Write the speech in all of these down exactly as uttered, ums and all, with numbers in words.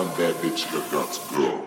one bad bitch that got to go.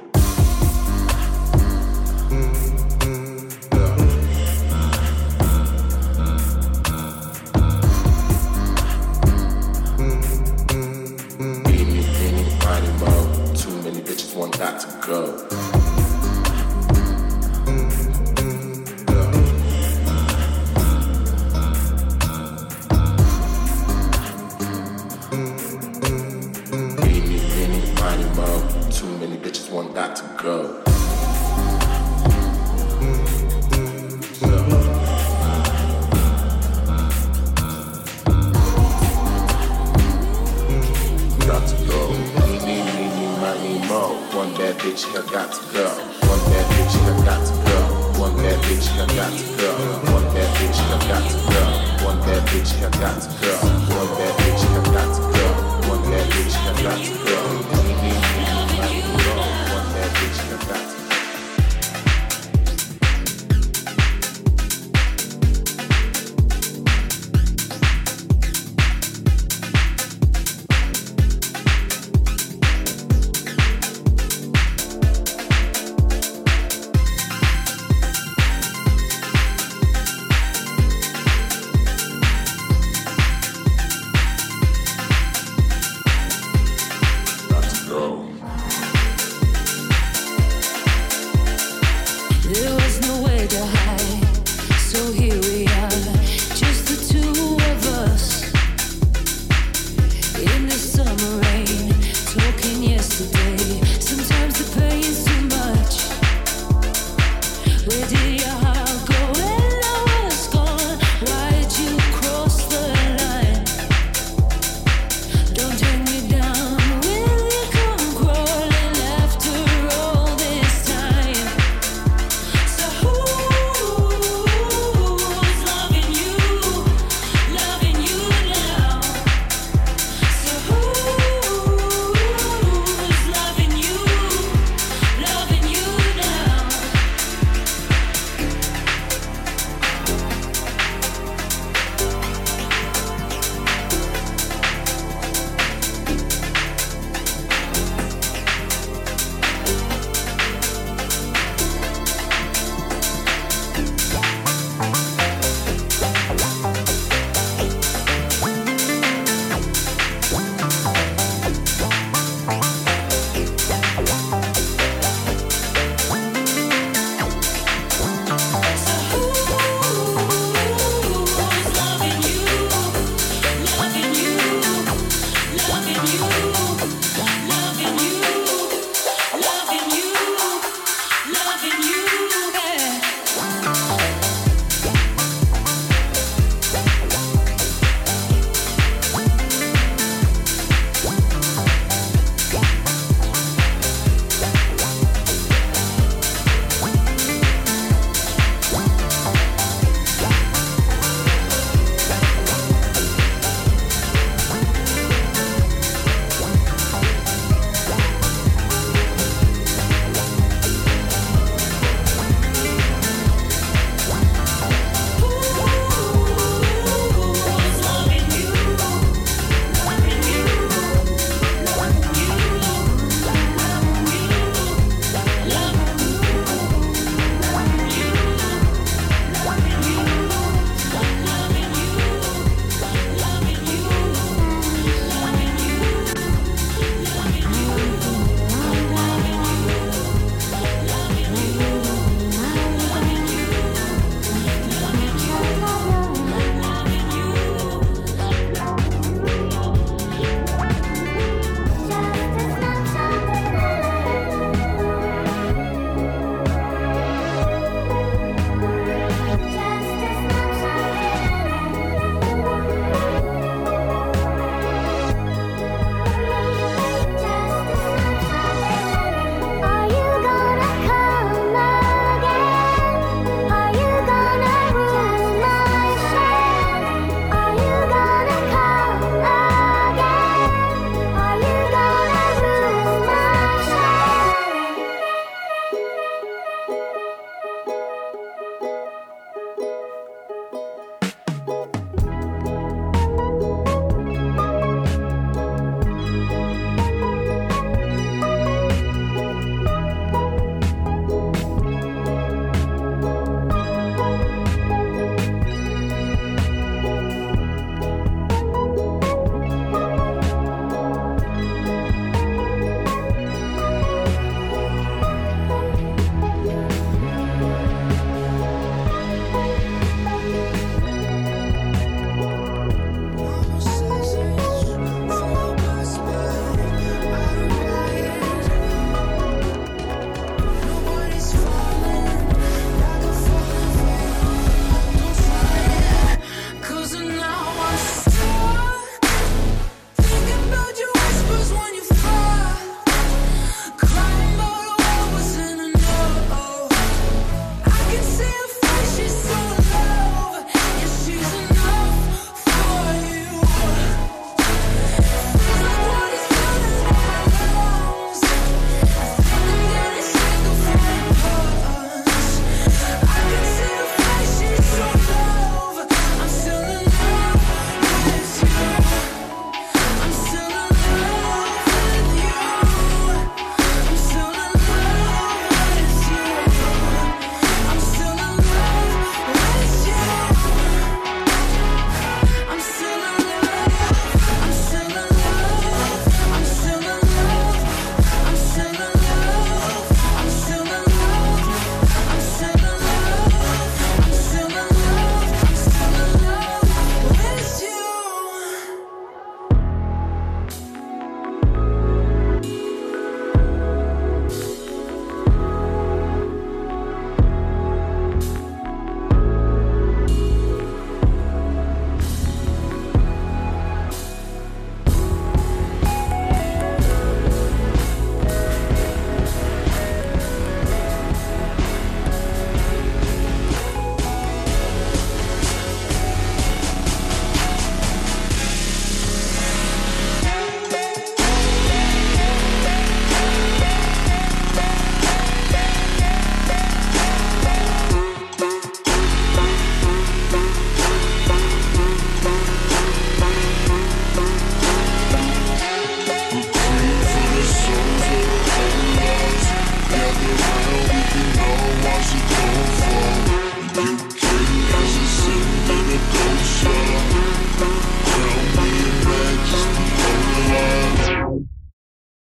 You